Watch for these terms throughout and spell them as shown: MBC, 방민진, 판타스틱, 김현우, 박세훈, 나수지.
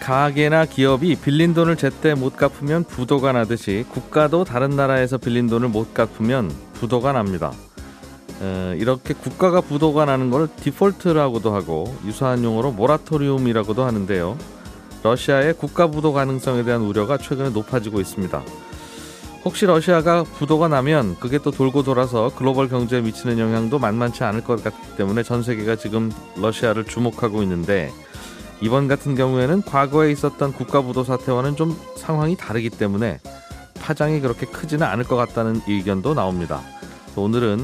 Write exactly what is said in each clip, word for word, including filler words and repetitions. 가게나 기업이 빌린 돈을 제때 못 갚으면 부도가 나듯이 국가도 다른 나라에서 빌린 돈을 못 갚으면 부도가 납니다. 이렇게 국가가 부도가 나는 걸 디폴트라고도 하고 유사한 용어로 모라토리움이라고도 하는데요. 러시아의 국가 부도 가능성에 대한 우려가 최근에 높아지고 있습니다. 혹시 러시아가 부도가 나면 그게 또 돌고 돌아서 글로벌 경제에 미치는 영향도 만만치 않을 것 같기 때문에 전 세계가 지금 러시아를 주목하고 있는데, 이번 같은 경우에는 과거에 있었던 국가 부도 사태와는 좀 상황이 다르기 때문에 파장이 그렇게 크지는 않을 것 같다는 의견도 나옵니다. 오늘은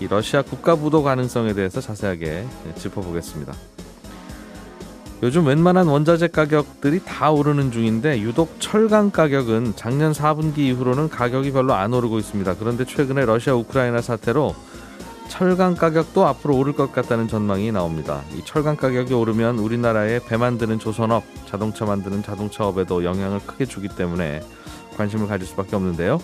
이 러시아 국가 부도 가능성에 대해서 자세하게 짚어보겠습니다. 요즘 웬만한 원자재 가격들이 다 오르는 중인데 유독 철강 가격은 작년 사분기 이후로는 가격이 별로 안 오르고 있습니다. 그런데 최근에 러시아 우크라이나 사태로 철강 가격도 앞으로 오를 것 같다는 전망이 나옵니다. 이 철강 가격이 오르면 우리나라의 배 만드는 조선업, 자동차 만드는 자동차업에도 영향을 크게 주기 때문에 관심을 가질 수밖에 없는데요.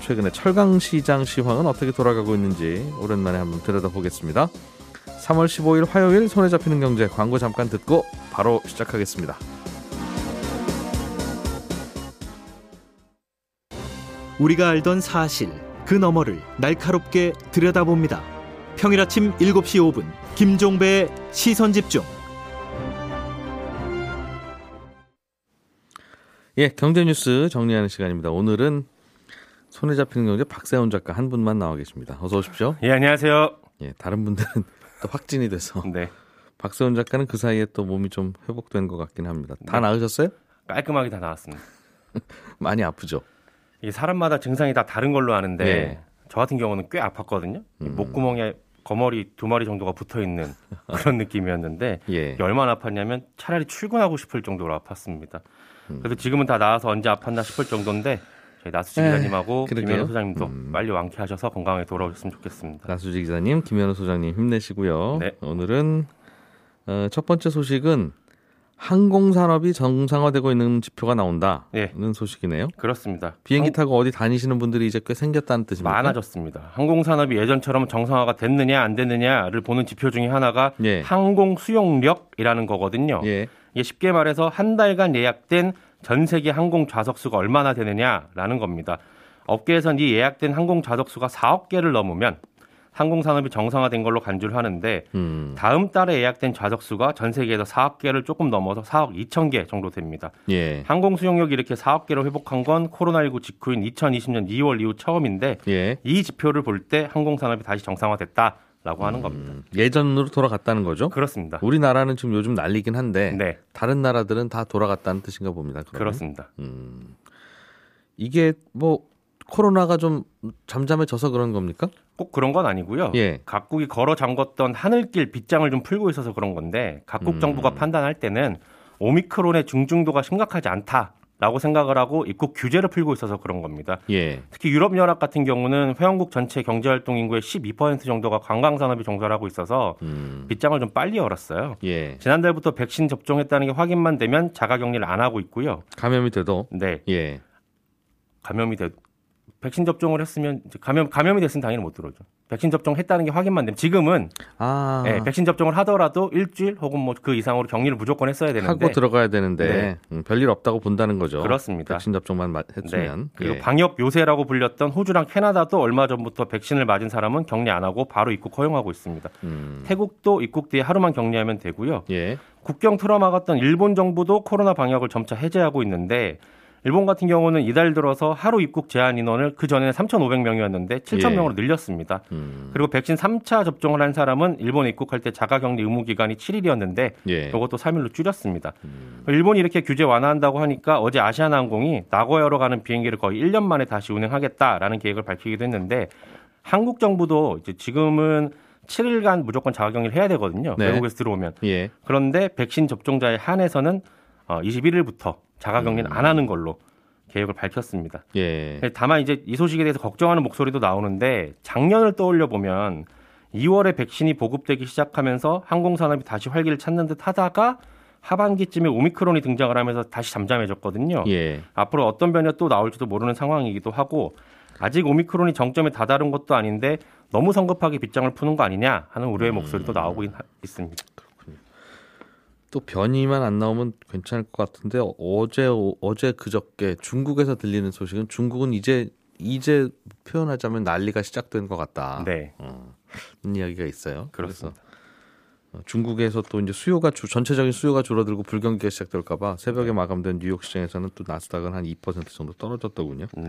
최근에 철강 시장 시황은 어떻게 돌아가고 있는지 오랜만에 한번 들여다보겠습니다. 삼월 십오일 화요일 손에 잡히는 경제, 광고 잠깐 듣고 바로 시작하겠습니다. 우리가 알던 사실 그 너머를 날카롭게 들여다봅니다. 평일 아침 일곱 시 오 분 김종배의 시선집중. 예, 경제뉴스 정리하는 시간입니다. 오늘은 손에 잡히는 경제 박세훈 작가 한 분만 나와 계십니다. 어서 오십시오. 예, 안녕하세요. 예, 다른 분들은 또 확진이 돼서. 네. 박세훈 작가는 그 사이에 또 몸이 좀 회복된 것 같긴 합니다. 다 네. 나으셨어요? 깔끔하게 다 나았습니다. 많이 아프죠? 이게 사람마다 증상이 다 다른 걸로 아는데 네. 저 같은 경우는 꽤 아팠거든요. 음. 목구멍에 거머리 두 마리 정도가 붙어있는 그런 느낌이었는데 예. 얼마나 아팠냐면 차라리 출근하고 싶을 정도로 아팠습니다. 음. 그래서 지금은 다 나아서 언제 아팠나 싶을 정도인데 나수지 기자님하고 에이, 김현우 소장님도 음. 빨리 완쾌하셔서 건강하게 돌아오셨으면 좋겠습니다. 나수지 기자님, 김현우 소장님 힘내시고요. 네. 오늘은 어, 첫 번째 소식은 항공산업이 정상화되고 있는 지표가 나온다는 네. 소식이네요. 그렇습니다. 비행기 타고 어디 다니시는 분들이 이제 꽤 생겼다는 뜻입니까? 많아졌습니다. 항공산업이 예전처럼 정상화가 됐느냐 안 됐느냐를 보는 지표 중에 하나가 네. 항공 수용력이라는 거거든요. 네. 이게 쉽게 말해서 한 달간 예약된 전 세계 항공 좌석 수가 얼마나 되느냐라는 겁니다. 업계에서는 이 예약된 항공 좌석 수가 사억 개를 넘으면 항공산업이 정상화된 걸로 간주를 하는데 음. 다음 달에 예약된 좌석 수가 전 세계에서 사억 개를 조금 넘어서 사억 이천 개 정도 됩니다. 예. 항공 수용력이 이렇게 사억 개로 회복한 건 코로나십구 직후인 이천이십 년 이월 이후 처음인데 예. 이 지표를 볼 때 항공산업이 다시 정상화됐다. 라고 하는 음, 겁니다. 예전으로 돌아갔다는 거죠? 그렇습니다. 우리나라는 지금 요즘 난리긴 한데 네. 다른 나라들은 다 돌아갔다는 뜻인가 봅니다. 그러면. 그렇습니다. 음, 이게 뭐 코로나가 좀 잠잠해져서 그런 겁니까? 꼭 그런 건 아니고요. 예. 각국이 걸어 잠궜던 하늘길 빗장을 좀 풀고 있어서 그런 건데 각국 정부가 음. 판단할 때는 오미크론의 중증도가 심각하지 않다. 라고 생각을 하고 입국 규제를 풀고 있어서 그런 겁니다. 예. 특히 유럽연합 같은 경우는 회원국 전체 경제활동 인구의 십이 퍼센트 정도가 관광산업이 종사하고 있어서 음. 빗장을 좀 빨리 열었어요. 예. 지난달부터 백신 접종했다는 게 확인만 되면 자가격리를 안 하고 있고요. 감염이 돼도? 네. 예. 감염이 돼도. 백신 접종을 했으면 감염 감염이 됐으면 당연히 못 들어오죠. 백신 접종했다는 게 확인만 되면 지금은 아. 네, 백신 접종을 하더라도 일주일 혹은 뭐 그 이상으로 격리를 무조건 했어야 되는데 하고 들어가야 되는데 네. 음, 별일 없다고 본다는 거죠. 그렇습니다. 백신 접종만 했으면 네. 그리고 예. 방역 요새라고 불렸던 호주랑 캐나다도 얼마 전부터 백신을 맞은 사람은 격리 안 하고 바로 입국 허용하고 있습니다. 음. 태국도 입국 뒤에 하루만 격리하면 되고요. 예. 국경 틀어막았던 일본 정부도 코로나 방역을 점차 해제하고 있는데. 일본 같은 경우는 이달 들어서 하루 입국 제한 인원을 그전에는 삼천오백 명이었는데 칠천 명으로 예. 늘렸습니다. 음. 그리고 백신 삼 차 접종을 한 사람은 일본에 입국할 때 자가격리 의무기간이 칠 일이었는데 예. 이것도 삼 일로 줄였습니다. 음. 일본이 이렇게 규제 완화한다고 하니까 어제 아시아나항공이 나고야로 가는 비행기를 거의 일 년 만에 다시 운행하겠다라는 계획을 밝히기도 했는데 한국 정부도 이제 지금은 칠 일간 무조건 자가격리를 해야 되거든요. 네. 외국에서 들어오면. 예. 그런데 백신 접종자에 한해서는 이십일 일부터 자가격리는 음. 안 하는 걸로 계획을 밝혔습니다. 예. 다만 이제 이 소식에 대해서 걱정하는 목소리도 나오는데 작년을 떠올려 보면 이월에 백신이 보급되기 시작하면서 항공산업이 다시 활기를 찾는 듯 하다가 하반기쯤에 오미크론이 등장을 하면서 다시 잠잠해졌거든요. 예. 앞으로 어떤 변이가 또 나올지도 모르는 상황이기도 하고 아직 오미크론이 정점에 다다른 것도 아닌데 너무 성급하게 빗장을 푸는 거 아니냐 하는 우려의 음. 목소리도 나오고 있습니다. 그렇군요. 또 변이만 안 나오면 괜찮을 것 같은데 어제 어제 그저께 중국에서 들리는 소식은 중국은 이제 이제 표현하자면 난리가 시작된 것 같다. 네. 어, 이런 이야기가 있어요. 그렇습니다. 그래서 중국에서 또 이제 수요가 주, 전체적인 수요가 줄어들고 불경기가 시작될까봐 새벽에 마감된 뉴욕 시장에서는 또 나스닥은 한 이 퍼센트 정도 떨어졌더군요. 네.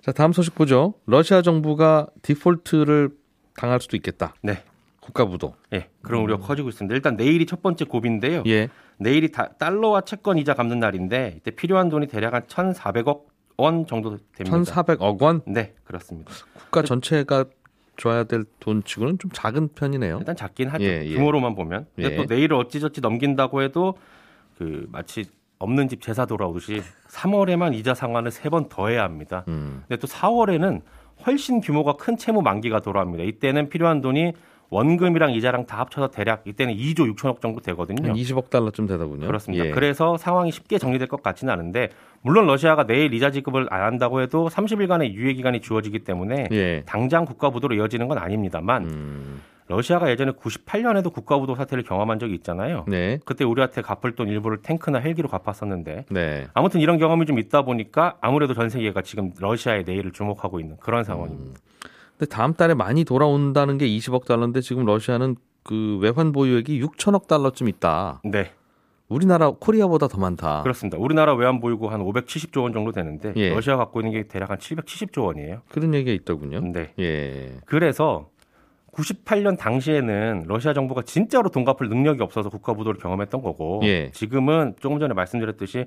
자, 다음 소식 보죠. 러시아 정부가 디폴트를 당할 수도 있겠다. 네. 국가부도. 예. 그런 우려가 커지고 있습니다. 일단 내일이 첫 번째 고비인데요. 예. 내일이 다, 달러와 채권 이자 갚는 날인데 이때 필요한 돈이 대략 한 천사백억 원 정도 됩니다. 천사백억 원? 네, 그렇습니다. 국가 전체가 줘야 될 돈 치고는 좀 작은 편이네요. 일단 작긴 하죠. 예, 예. 규모로만 보면. 근데 예. 또 내일을 어찌저찌 넘긴다고 해도 그 마치 없는 집 제사 돌아오듯이 삼월에만 이자 상환을 세 번 더해야 합니다. 음. 근데 또 사월에는 훨씬 규모가 큰 채무 만기가 돌아옵니다. 이때는 필요한 돈이 원금이랑 이자랑 다 합쳐서 대략 이때는 이조 육천억 정도 되거든요. 이십억 달러쯤 되더군요. 그렇습니다. 예. 그래서 상황이 쉽게 정리될 것 같지는 않은데 물론 러시아가 내일 이자 지급을 안 한다고 해도 삼십일간의 유예 기간이 주어지기 때문에 예. 당장 국가부도로 이어지는 건 아닙니다만 음. 러시아가 예전에 구십팔년에도 국가부도 사태를 경험한 적이 있잖아요. 네. 그때 우리한테 갚을 돈 일부를 탱크나 헬기로 갚았었는데 네. 아무튼 이런 경험이 좀 있다 보니까 아무래도 전 세계가 지금 러시아의 내일을 주목하고 있는 그런 상황입니다. 음. 근데 다음 달에 많이 돌아온다는 게 이십억 달러인데 지금 러시아는 그 외환 보유액이 육천억 달러쯤 있다. 네. 우리나라 코리아보다 더 많다. 그렇습니다. 우리나라 외환 보유고 한 오백칠십조 원 정도 되는데 예. 러시아 갖고 있는 게 대략 한 칠백칠십조 원이에요. 그런 얘기가 있더군요. 네. 예. 그래서 구십팔 년 당시에는 러시아 정부가 진짜로 돈 갚을 능력이 없어서 국가 부도를 경험했던 거고 예. 지금은 조금 전에 말씀드렸듯이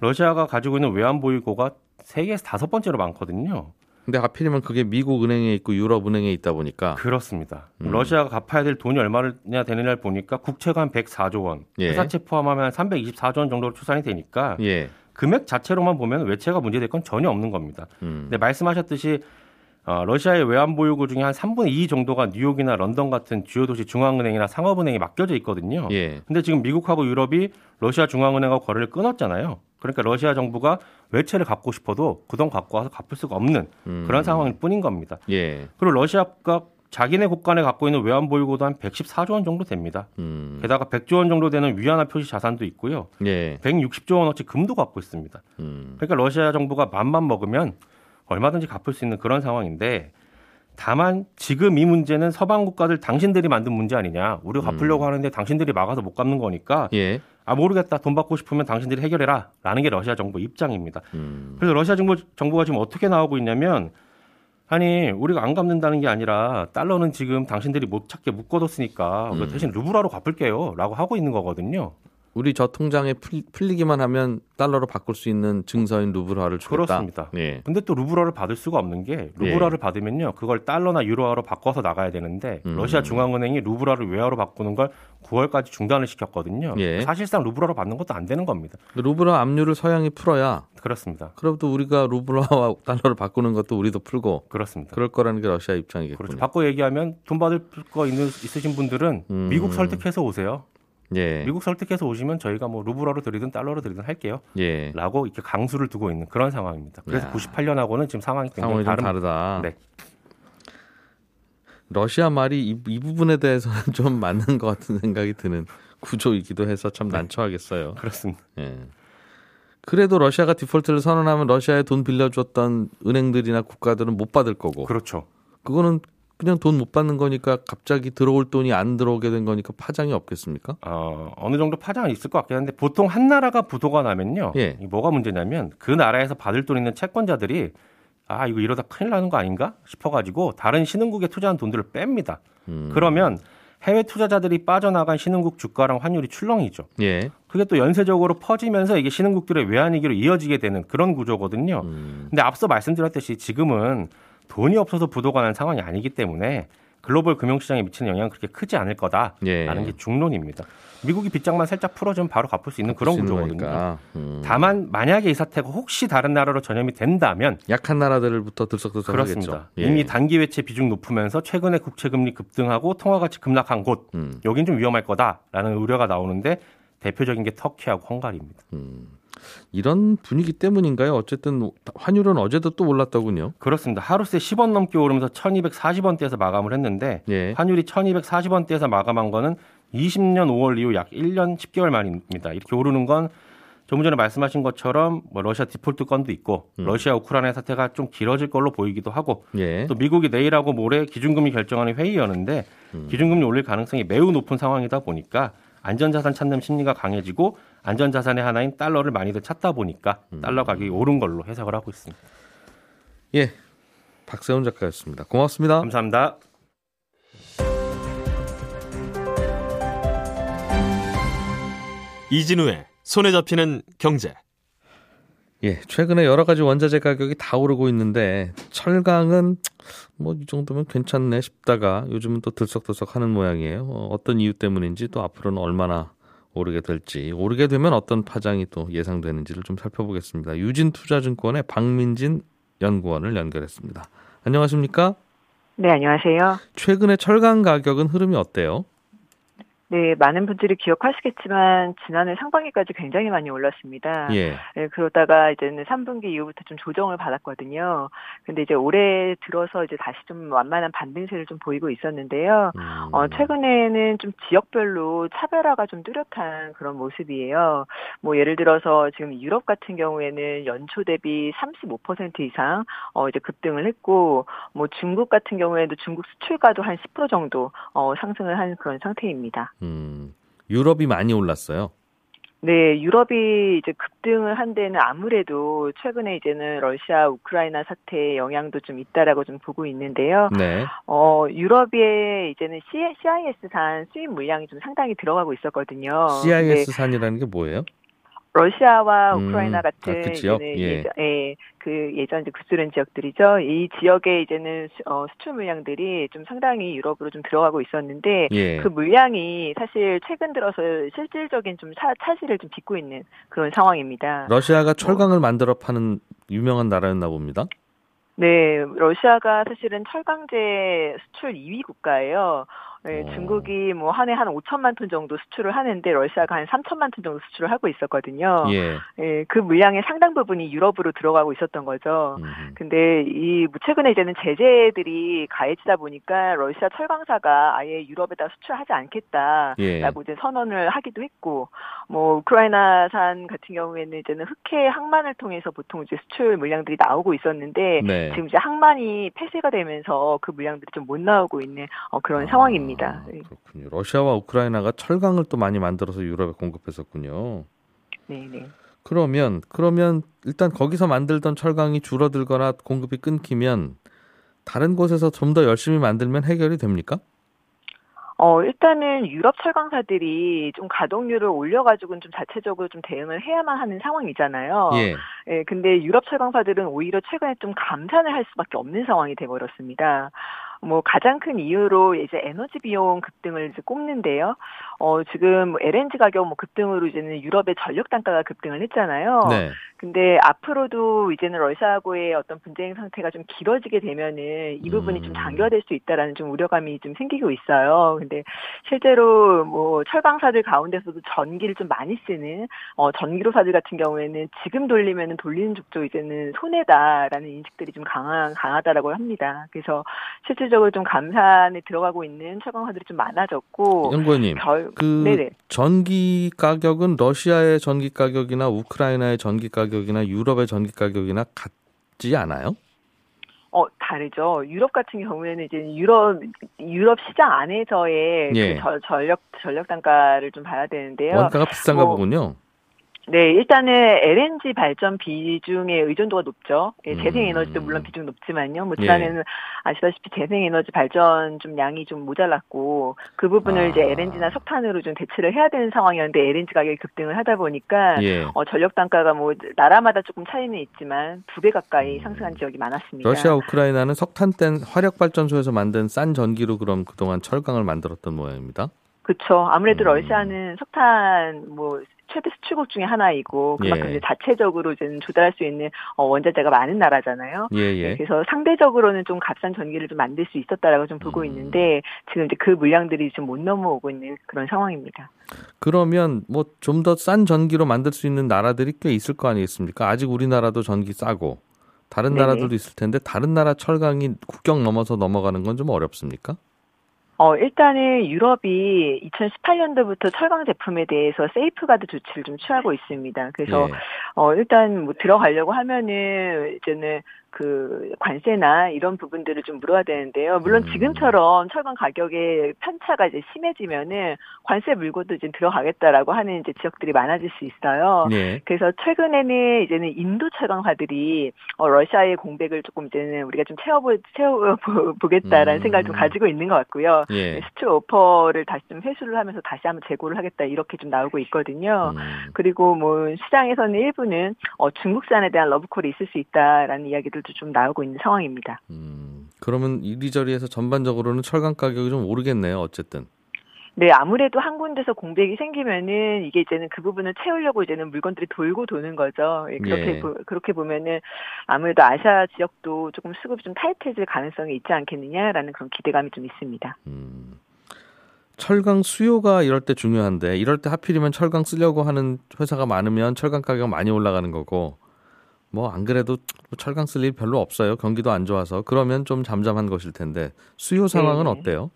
러시아가 가지고 있는 외환 보유고가 세계에서 다섯 번째로 많거든요. 근데 하필이면 그게 미국 은행에 있고 유럽 은행에 있다 보니까 그렇습니다. 음. 러시아가 갚아야 될 돈이 얼마나 되느냐를 보니까 국채가 한 백사조 원, 예. 회사채 포함하면 한 삼백이십사조 원 정도로 추산이 되니까 예. 금액 자체로만 보면 외채가 문제될 건 전혀 없는 겁니다. 음. 근데 말씀하셨듯이 어, 러시아의 외환 보유고 중에 한 삼분의 이 정도가 뉴욕이나 런던 같은 주요 도시 중앙은행이나 상업은행에 맡겨져 있거든요. 예. 근데 지금 미국하고 유럽이 러시아 중앙은행과 거래를 끊었잖아요. 그러니까 러시아 정부가 외채를 갚고 싶어도 그 돈 갖고 와서 갚을 수가 없는 음. 그런 상황일 뿐인 겁니다. 예. 그리고 러시아가 자기네 국간에 갖고 있는 외환 보유고도 한 백십사조 원 정도 됩니다. 음. 게다가 백조 원 정도 되는 위안화 표시 자산도 있고요. 예. 백육십조 원어치 금도 갖고 있습니다. 음. 그러니까 러시아 정부가 맘만 먹으면 얼마든지 갚을 수 있는 그런 상황인데 다만 지금 이 문제는 서방 국가들 당신들이 만든 문제 아니냐. 우리 갚으려고 음. 하는데 당신들이 막아서 못 갚는 거니까 예. 아 모르겠다. 돈 받고 싶으면 당신들이 해결해라. 라는 게 러시아 정부 입장입니다. 음. 그래서 러시아 정부, 정부가 지금 어떻게 나오고 있냐면 아니 우리가 안 갚는다는 게 아니라 달러는 지금 당신들이 못 찾게 묶어뒀으니까 음. 대신 루블화로 갚을게요. 라고 하고 있는 거거든요. 우리 저 통장에 풀리기만 하면 달러로 바꿀 수 있는 증서인 루블화를 주겠다. 그렇습니다. 그런데 예. 또 루블화를 받을 수가 없는 게 루블화를 예. 받으면요. 그걸 달러나 유로화로 바꿔서 나가야 되는데 음. 러시아 중앙은행이 루블화를 외화로 바꾸는 걸 구월까지 중단을 시켰거든요. 예. 사실상 루블화로 받는 것도 안 되는 겁니다. 루블화 압류를 서양이 풀어야. 그렇습니다. 그럼 또 우리가 루블화와 달러를 바꾸는 것도 우리도 풀고. 그렇습니다. 그럴 거라는 게 러시아 입장이겠군요. 그렇죠. 바꿔 얘기하면 돈 받을 거 있는, 있으신 분들은 음. 미국 설득해서 오세요. 예. 미국 설득해서 오시면 저희가 뭐 루블화로 드리든 달러로 드리든 할게요. 예. 라고 이렇게 강수를 두고 있는 그런 상황입니다. 그래서 야. 구십팔 년하고는 지금 상황이 굉장히 다른... 다르다. 네. 러시아 말이 이, 이 부분에 대해서는 좀 맞는 것 같은 생각이 드는 구조이기도 해서 참 난처하겠어요. 네. 그렇습니다. 예. 그래도 러시아가 디폴트를 선언하면 러시아에 돈 빌려줬던 은행들이나 국가들은 못 받을 거고. 그렇죠. 그거는 그냥 돈 못 받는 거니까 갑자기 들어올 돈이 안 들어오게 된 거니까 파장이 없겠습니까? 어, 어느 정도 파장은 있을 것 같긴 한데 보통 한 나라가 부도가 나면요. 예. 뭐가 문제냐면 그 나라에서 받을 돈 있는 채권자들이 아 이거 이러다 큰일 나는 거 아닌가 싶어가지고 다른 신흥국에 투자한 돈들을 뺍니다. 음. 그러면 해외 투자자들이 빠져나간 신흥국 주가랑 환율이 출렁이죠. 예. 그게 또 연쇄적으로 퍼지면서 이게 신흥국들의 외환위기로 이어지게 되는 그런 구조거든요. 음. 근데 앞서 말씀드렸듯이 지금은 돈이 없어서 부도가 난 상황이 아니기 때문에 글로벌 금융시장에 미치는 영향은 그렇게 크지 않을 거다라는 예. 게 중론입니다. 미국이 빚장만 살짝 풀어주면 바로 갚을 수 있는 그런 구조거든요. 음. 다만 만약에 이 사태가 혹시 다른 나라로 전염이 된다면 약한 나라들부터 들썩들썩 그렇습니다. 하겠죠. 예. 이미 단기 외채 비중 높으면서 최근에 국채금리 급등하고 통화가치 급락한 곳 음. 여긴 좀 위험할 거다라는 우려가 나오는데 대표적인 게 터키하고 헝가리입니다. 음. 이런 분위기 때문인가요? 어쨌든 환율은 어제도 또 올랐다군요. 그렇습니다. 하루 새 십 원 넘게 오르면서 천이백사십 원대에서 마감을 했는데 예. 환율이 천이백사십 원대에서 마감한 거는 이십 년 오월 이후 약 일 년 십 개월 만입니다. 이렇게 오르는 건 조금 전에 말씀하신 것처럼 뭐 러시아 디폴트 건도 있고 음. 러시아 우크라이나 사태가 좀 길어질 걸로 보이기도 하고 예. 또 미국이 내일하고 모레 기준금리 결정하는 회의였는데 음. 기준금리 올릴 가능성이 매우 높은 상황이다 보니까 안전자산 찾는 심리가 강해지고 안전자산의 하나인 달러를 많이들 찾다 보니까 달러 가격이 오른 걸로 해석을 하고 있습니다. 예, 박세훈 작가였습니다. 고맙습니다. 감사합니다. 이진우의 손에 잡히는 경제. 예, 최근에 여러 가지 원자재 가격이 다 오르고 있는데 철강은 뭐 이 정도면 괜찮네 싶다가 요즘은 또 들썩들썩하는 모양이에요. 어, 어떤 이유 때문인지 또 앞으로는 얼마나 오르게 될지, 오르게 되면 어떤 파장이 또 예상되는지를 좀 살펴보겠습니다. 유진투자증권의 방민진 연구원을 연결했습니다. 안녕하십니까? 네, 안녕하세요. 최근에 철강 가격은 흐름이 어때요? 네, 많은 분들이 기억하시겠지만 지난해 상반기까지 굉장히 많이 올랐습니다. 예. 네, 그러다가 이제는 삼 분기 이후부터 좀 조정을 받았거든요. 근데 이제 올해 들어서 이제 다시 좀 완만한 반등세를 좀 보이고 있었는데요. 음. 어, 최근에는 좀 지역별로 차별화가 좀 뚜렷한 그런 모습이에요. 뭐 예를 들어서 지금 유럽 같은 경우에는 연초 대비 삼십오 퍼센트 이상 어, 이제 급등을 했고, 뭐 중국 같은 경우에도 중국 수출가도 한 십 퍼센트 정도 어, 상승을 한 그런 상태입니다. 음, 유럽이 많이 올랐어요. 네, 유럽이 이제 급등을 한 데는 아무래도 최근에 이제는 러시아 우크라이나 사태의 영향도 좀 있다라고 좀 보고 있는데요. 네. 어, 유럽의 이제는 씨아이에스산 수입 물량이 좀 상당히 들어가고 있었거든요. 씨아이에스산이라는 게 뭐예요? 러시아와 우크라이나 음, 같은 그 지역, 예. 예전, 예, 그 예전 이제 구소련 지역들이죠. 이 지역에 이제는 수, 어, 수출 물량들이 좀 상당히 유럽으로 좀 들어가고 있었는데 예. 그 물량이 사실 최근 들어서 실질적인 좀 차, 차질을 좀 빚고 있는 그런 상황입니다. 러시아가 철강을 어. 만들어 파는 유명한 나라였나 봅니다. 네, 러시아가 사실은 철강제 수출 이 위 국가예요. 네, 중국이 뭐 한 해 한 오천만 톤 정도 수출을 하는데 러시아가 한 삼천만 톤 정도 수출을 하고 있었거든요. 예. 예, 그 물량의 상당 부분이 유럽으로 들어가고 있었던 거죠. 음. 근데 이 최근에 이제는 제재들이 가해지다 보니까 러시아 철강사가 아예 유럽에다 수출하지 않겠다라고 예. 이제 선언을 하기도 했고, 뭐 우크라이나산 같은 경우에는 이제는 흑해 항만을 통해서 보통 이제 수출 물량들이 나오고 있었는데 네. 지금 이제 항만이 폐쇄가 되면서 그 물량들이 좀 못 나오고 있는 어, 그런 아. 상황입니다. 아, 그렇군요. 러시아와 우크라이나가 철강을 또 많이 만들어서 유럽에 공급했었군요. 네네. 그러면 그러면 일단 거기서 만들던 철강이 줄어들거나 공급이 끊기면 다른 곳에서 좀 더 열심히 만들면 해결이 됩니까? 어, 일단은 유럽 철강사들이 좀 가동률을 올려가지고는 좀 자체적으로 좀 대응을 해야만 하는 상황이잖아요. 예. 예, 근데 유럽 철강사들은 오히려 최근에 좀 감산을 할 수밖에 없는 상황이 돼버렸습니다. 뭐 가장 큰 이유로 이제 에너지 비용 급등을 이제 꼽는데요. 어 지금 엘엔지 가격 뭐 급등으로 이제는 유럽의 전력 단가가 급등을 했잖아요. 네. 근데 앞으로도 이제는 러시아하고의 어떤 분쟁 상태가 좀 길어지게 되면은 이 부분이 음. 좀 장기화될 수 있다라는 좀 우려감이 좀 생기고 있어요. 근데 실제로 뭐 철강사들 가운데서도 전기를 좀 많이 쓰는 어 전기로사들 같은 경우에는 지금 돌리면은 돌리는 족족 이제는 손해다라는 인식들이 좀 강한 강하다라고 합니다. 그래서 실제 적으로 좀 감산에 들어가고 있는 철강사들이 좀 많아졌고. 연구원님, 결... 그 네네. 전기 가격은 러시아의 전기 가격이나 우크라이나의 전기 가격이나 유럽의 전기 가격이나 같지 않아요? 어 다르죠. 유럽 같은 경우에는 이제 유럽 유럽 시장 안에서의 예. 그 저, 전력 전력 단가를 좀 봐야 되는데요. 원가가 비싼가 뭐, 보군요. 네, 일단은 엘엔지 발전 비중의 의존도가 높죠. 예, 재생에너지도 음. 물론 비중 높지만요. 뭐 지난해는 예. 아시다시피 재생에너지 발전 좀 양이 좀 모자랐고 그 부분을 아. 이제 엘엔지나 석탄으로 좀 대체를 해야 되는 상황이었는데 엘엔지 가격이 급등을 하다 보니까 예. 어, 전력 단가가 뭐 나라마다 조금 차이는 있지만 두 배 가까이 상승한 지역이 많았습니다. 러시아 우크라이나는 석탄 뗀 화력 발전소에서 만든 싼 전기로 그럼 그동안 철강을 만들었던 모양입니다. 그렇죠. 아무래도 음. 러시아는 석탄 뭐 최대 수출국 중에 하나이고 그만큼 예. 이제 자체적으로 이제 조달할 수 있는 원자재가 많은 나라잖아요. 예예. 그래서 상대적으로는 좀 값싼 전기를 좀 만들 수 있었다라고 좀 보고 음. 있는데 지금 이제 그 물량들이 좀 못 넘어오고 있는 그런 상황입니다. 그러면 뭐 좀 더 싼 전기로 만들 수 있는 나라들이 꽤 있을 거 아니겠습니까? 아직 우리나라도 전기 싸고 다른 네네. 나라들도 있을 텐데 다른 나라 철강이 국경 넘어서 넘어가는 건 좀 어렵습니까? 어, 일단은 유럽이 이천십팔 년도부터 철강 제품에 대해서 세이프가드 조치를 좀 취하고 있습니다. 그래서, 네. 어, 일단 뭐 들어가려고 하면은 이제는 그 관세나 이런 부분들을 좀 물어야 되는데요. 물론 음. 지금처럼 철강 가격의 편차가 이제 심해지면은 관세 물고도 이제 들어가겠다라고 하는 이제 지역들이 많아질 수 있어요. 네. 그래서 최근에는 이제는 인도 철강사들이 어, 러시아의 공백을 조금 이제는 우리가 좀 채워보, 채워보겠다라는 음. 생각을 좀 가지고 있는 것 같고요. 네. 수출 오퍼를 다시 좀 회수를 하면서 다시 한번 재고를 하겠다 이렇게 좀 나오고 있거든요. 음. 그리고 뭐 시장에서는 일부는 어, 중국산에 대한 러브콜이 있을 수 있다라는 이야기도 좀 나오고 있는 상황입니다. 음, 그러면 이리저리에서 전반적으로는 철강 가격이 좀 오르겠네요. 어쨌든. 네, 아무래도 한 군데서 공백이 생기면은 이게 이제는 그 부분을 채우려고 이제는 물건들이 돌고 도는 거죠. 그렇게 예. 보, 그렇게 보면은 아무래도 아시아 지역도 조금 수급이 좀 타이트해질 가능성이 있지 않겠느냐라는 그런 기대감이 좀 있습니다. 음, 철강 수요가 이럴 때 중요한데 이럴 때 하필이면 철강 쓰려고 하는 회사가 많으면 철강 가격 많이 올라가는 거고. 뭐 안 그래도 철강 쓸 일 별로 없어요. 경기도 안 좋아서. 그러면 좀 잠잠한 것일 텐데 수요 상황은 네네. 어때요?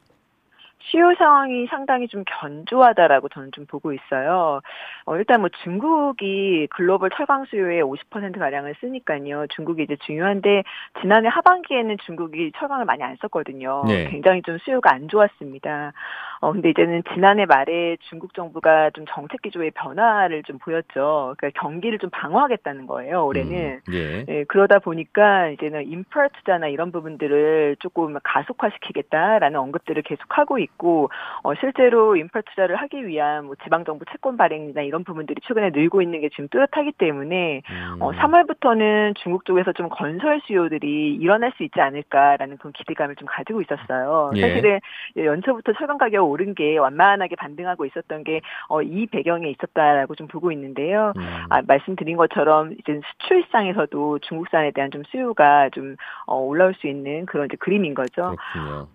수요 상황이 상당히 좀 견조하다라고 저는 좀 보고 있어요. 어, 일단 뭐 중국이 글로벌 철강 수요의 오십 퍼센트 가량을 쓰니까요. 중국이 이제 중요한데 지난해 하반기에는 중국이 철강을 많이 안 썼거든요. 네. 굉장히 좀 수요가 안 좋았습니다. 어, 근데 이제는 지난해 말에 중국 정부가 좀 정책 기조의 변화를 좀 보였죠. 그러니까 경기를 좀 방어하겠다는 거예요. 올해는. 음, 예. 예, 그러다 보니까 이제는 인프라 투자나 이런 부분들을 조금 가속화시키겠다라는 언급들을 계속하고 있고. 고 어, 실제로 인프라 투자를 하기 위한 뭐 지방정부 채권 발행이나 이런 부분들이 최근에 늘고 있는 게 지금 뚜렷하기 때문에 음. 어, 삼월부터는 중국 쪽에서 좀 건설 수요들이 일어날 수 있지 않을까라는 그런 기대감을 좀 가지고 있었어요. 예. 사실은 연초부터 철강 가격 오른 게 완만하게 반등하고 있었던 게 이 어, 배경에 있었다라고 좀 보고 있는데요. 음. 아, 말씀드린 것처럼 이제 수출 시장에서도 중국산에 대한 좀 수요가 좀 어, 올라올 수 있는 그런 이제 그림인 거죠.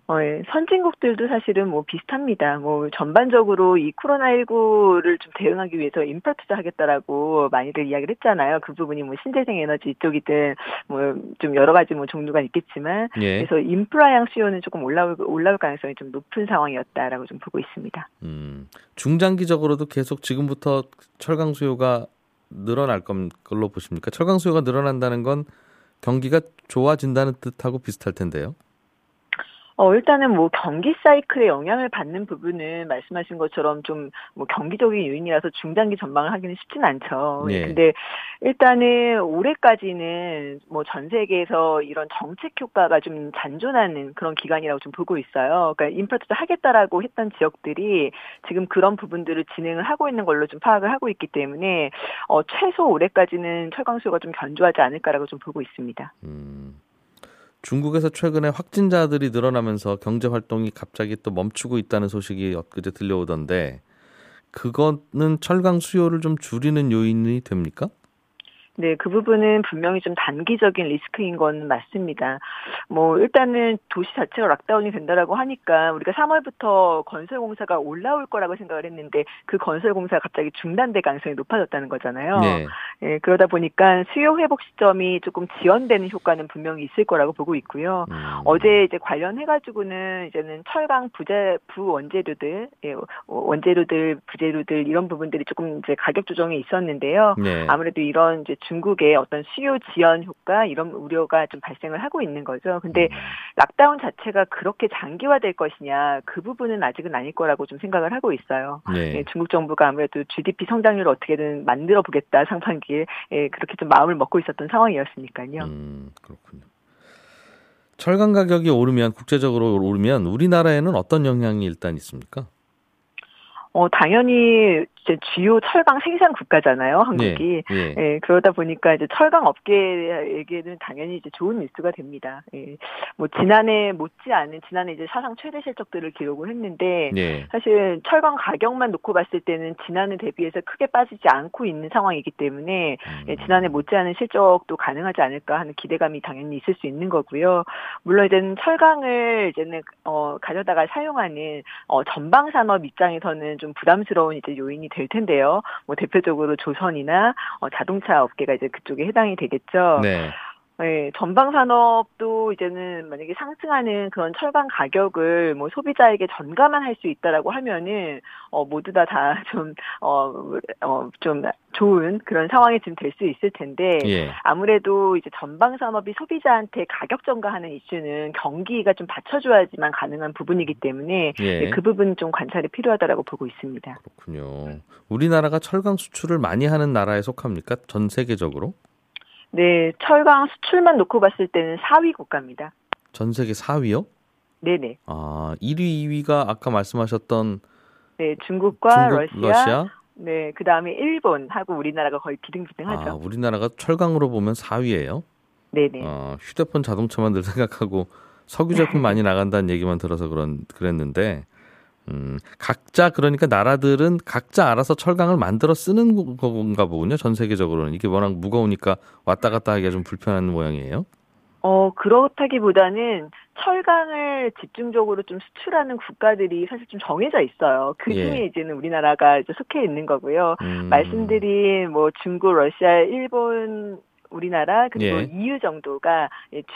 어, 예. 선진국들도 사실은 뭐 비슷합니다. 뭐 전반적으로 이 코로나십구를 좀 대응하기 위해서 인프라 투자하겠다라고 많이들 이야기를 했잖아요. 그 부분이 뭐 신재생 에너지 이쪽이든 뭐 좀 여러 가지 뭐 종류가 있겠지만 예. 그래서 인프라향 수요는 조금 올라올 올라올 가능성이 좀 높은 상황이었다라고 좀 보고 있습니다. 음, 중장기적으로도 계속 지금부터 철강 수요가 늘어날 걸로 보십니까? 철강 수요가 늘어난다는 건 경기가 좋아진다는 뜻하고 비슷할 텐데요. 어, 일단은 뭐 경기 사이클에 영향을 받는 부분은 말씀하신 것처럼 좀 뭐 경기적인 요인이라서 중장기 전망을 하기는 쉽진 않죠. 네. 근데 일단은 올해까지는 뭐 전 세계에서 이런 정책 효과가 좀 잔존하는 그런 기간이라고 좀 보고 있어요. 그러니까 인프라 투자 하겠다라고 했던 지역들이 지금 그런 부분들을 진행을 하고 있는 걸로 좀 파악을 하고 있기 때문에 어, 최소 올해까지는 철강 수요가 좀 견조하지 않을까라고 좀 보고 있습니다. 음. 중국에서 최근에 확진자들이 늘어나면서 경제활동이 갑자기 또 멈추고 있다는 소식이 엊그제 들려오던데 그거는 철강 수요를 좀 줄이는 요인이 됩니까? 네, 그 부분은 분명히 좀 단기적인 리스크인 건 맞습니다. 뭐 일단은 도시 자체가 락다운이 된다라고 하니까 우리가 삼월부터 건설공사가 올라올 거라고 생각을 했는데 그 건설공사가 갑자기 중단될 가능성이 높아졌다는 거잖아요. 네. 예, 그러다 보니까 수요 회복 시점이 조금 지연되는 효과는 분명히 있을 거라고 보고 있고요. 음. 어제 이제 관련해가지고는 이제는 철강 부재, 부원재료들, 예, 원재료들, 부재료들 이런 부분들이 조금 이제 가격 조정이 있었는데요. 네. 아무래도 이런 이제 중국의 어떤 수요 지연 효과 이런 우려가 좀 발생을 하고 있는 거죠. 근데 락다운 자체가 그렇게 장기화될 것이냐 그 부분은 아직은 아닐 거라고 좀 생각을 하고 있어요. 네. 예, 중국 정부가 아무래도 지디피 성장률을 어떻게든 만들어 보겠다 상반기에 예, 그렇게 좀 마음을 먹고 있었던 상황이었으니까요. 음, 그렇군요. 철강 가격이 오르면 국제적으로 오르면 우리나라에는 어떤 영향이 일단 있습니까? 어 당연히 이제 주요 철강 생산 국가잖아요, 한국이. 예, 예. 예, 그러다 보니까 이제 철강 업계에게는 당연히 이제 좋은 뉴스가 됩니다. 예, 뭐 지난해 못지않은 지난해 이제 사상 최대 실적들을 기록을 했는데 예. 사실 철강 가격만 놓고 봤을 때는 지난해 대비해서 크게 빠지지 않고 있는 상황이기 때문에 음. 예, 지난해 못지않은 실적도 가능하지 않을까 하는 기대감이 당연히 있을 수 있는 거고요. 물론 이제는 철강을 이제는 어, 가져다가 사용하는 어, 전방 산업 입장에서는 좀 부담스러운 이제 요인이 될 텐데요. 뭐 대표적으로 조선이나 어, 자동차 업계가 이제 그쪽에 해당이 되겠죠. 네. 네, 전방 산업도 이제는 만약에 상승하는 그런 철강 가격을 뭐 소비자에게 전가만 할 수 있다라고 하면은 어, 모두 다 다 좀 어, 어, 좀 좋은 그런 상황이 지금 될 수 있을 텐데 예. 아무래도 이제 전방 산업이 소비자한테 가격 전가하는 이슈는 경기가 좀 받쳐줘야지만 가능한 부분이기 때문에 예. 그 부분 좀 관찰이 필요하다라고 보고 있습니다. 그렇군요. 우리나라가 철강 수출을 많이 하는 나라에 속합니까? 전 세계적으로? 네, 철강 수출만 놓고 봤을 때는 사 위 국가입니다. 전 세계 사 위요? 네네. 아, 일 위, 이 위가 아까 말씀하셨던 네, 중국과 중국, 러시아, 러시아, 네, 그 다음에 일본하고 우리나라가 거의 비등비등하죠. 아, 우리나라가 철강으로 보면 사 위예요? 네네. 아, 휴대폰, 자동차만 늘 생각하고 석유 제품 많이 나간다는 얘기만 들어서 그런 그랬는데 음, 각자 그러니까 나라들은 각자 알아서 철강을 만들어 쓰는 건가 보군요. 전 세계적으로는 이게 워낙 무거우니까 왔다 갔다 하기가 좀 불편한 모양이에요. 어 그렇다기보다는 철강을 집중적으로 좀 수출하는 국가들이 사실 좀 정해져 있어요. 그 중에 예. 이제는 우리나라가 이제 속해 있는 거고요. 음. 말씀드린 뭐 중국, 러시아, 일본 우리나라 그리고 예. 이유 정도가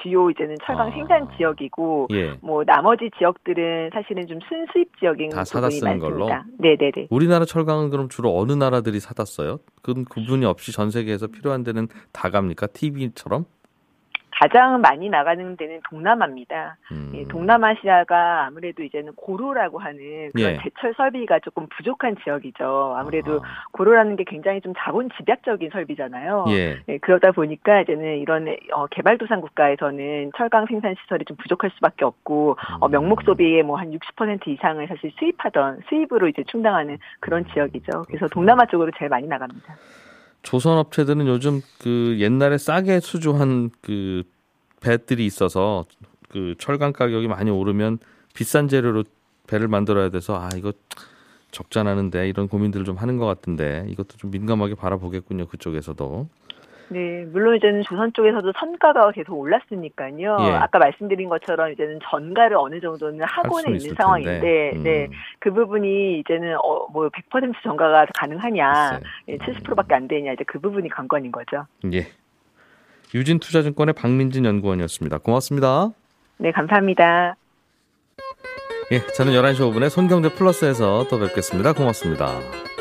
주요 이제는 철강 아. 생산 지역이고 예. 뭐 나머지 지역들은 사실은 좀 순수입 지역인 다 사다 쓰는 걸로. 네네네. 우리나라 철강은 그럼 주로 어느 나라들이 사다 써요? 그건 구분이 없이 전 세계에서 필요한 데는 다 갑니까? 티비처럼? 가장 많이 나가는 데는 동남아입니다. 음. 예, 동남아시아가 아무래도 이제는 고로라고 하는 그런 예. 제철 설비가 조금 부족한 지역이죠. 아무래도 아. 고로라는 게 굉장히 좀 자본 집약적인 설비잖아요. 예. 예, 그러다 보니까 이제는 이런 어, 개발도상 국가에서는 철강 생산 시설이 좀 부족할 수밖에 없고 음. 어, 명목 소비의 뭐 한 육십 퍼센트 이상을 사실 수입하던 수입으로 이제 충당하는 그런 지역이죠. 그래서 동남아 쪽으로 제일 많이 나갑니다. 조선 업체들은 요즘 그 옛날에 싸게 수주한 그 배들이 있어서 그 철강 가격이 많이 오르면 비싼 재료로 배를 만들어야 돼서 아 이거 적자 나는데 이런 고민들을 좀 하는 것 같은데 이것도 좀 민감하게 바라보겠군요. 그쪽에서도. 네, 물론 이제는 조선 쪽에서도 선가가 계속 올랐으니까요. 예. 아까 말씀드린 것처럼 이제는 전가를 어느 정도는 하고는 있는 상황인데, 음. 네, 그 부분이 이제는 어, 뭐 백 퍼센트 전가가 가능하냐, 예, 칠십 퍼센트밖에 안 되냐, 이제 그 부분이 관건인 거죠. 예. 유진투자증권의 방민진 연구원이었습니다. 고맙습니다. 네, 감사합니다. 예, 저는 열한 시 오 분에 손경제 플러스에서 또 뵙겠습니다. 고맙습니다.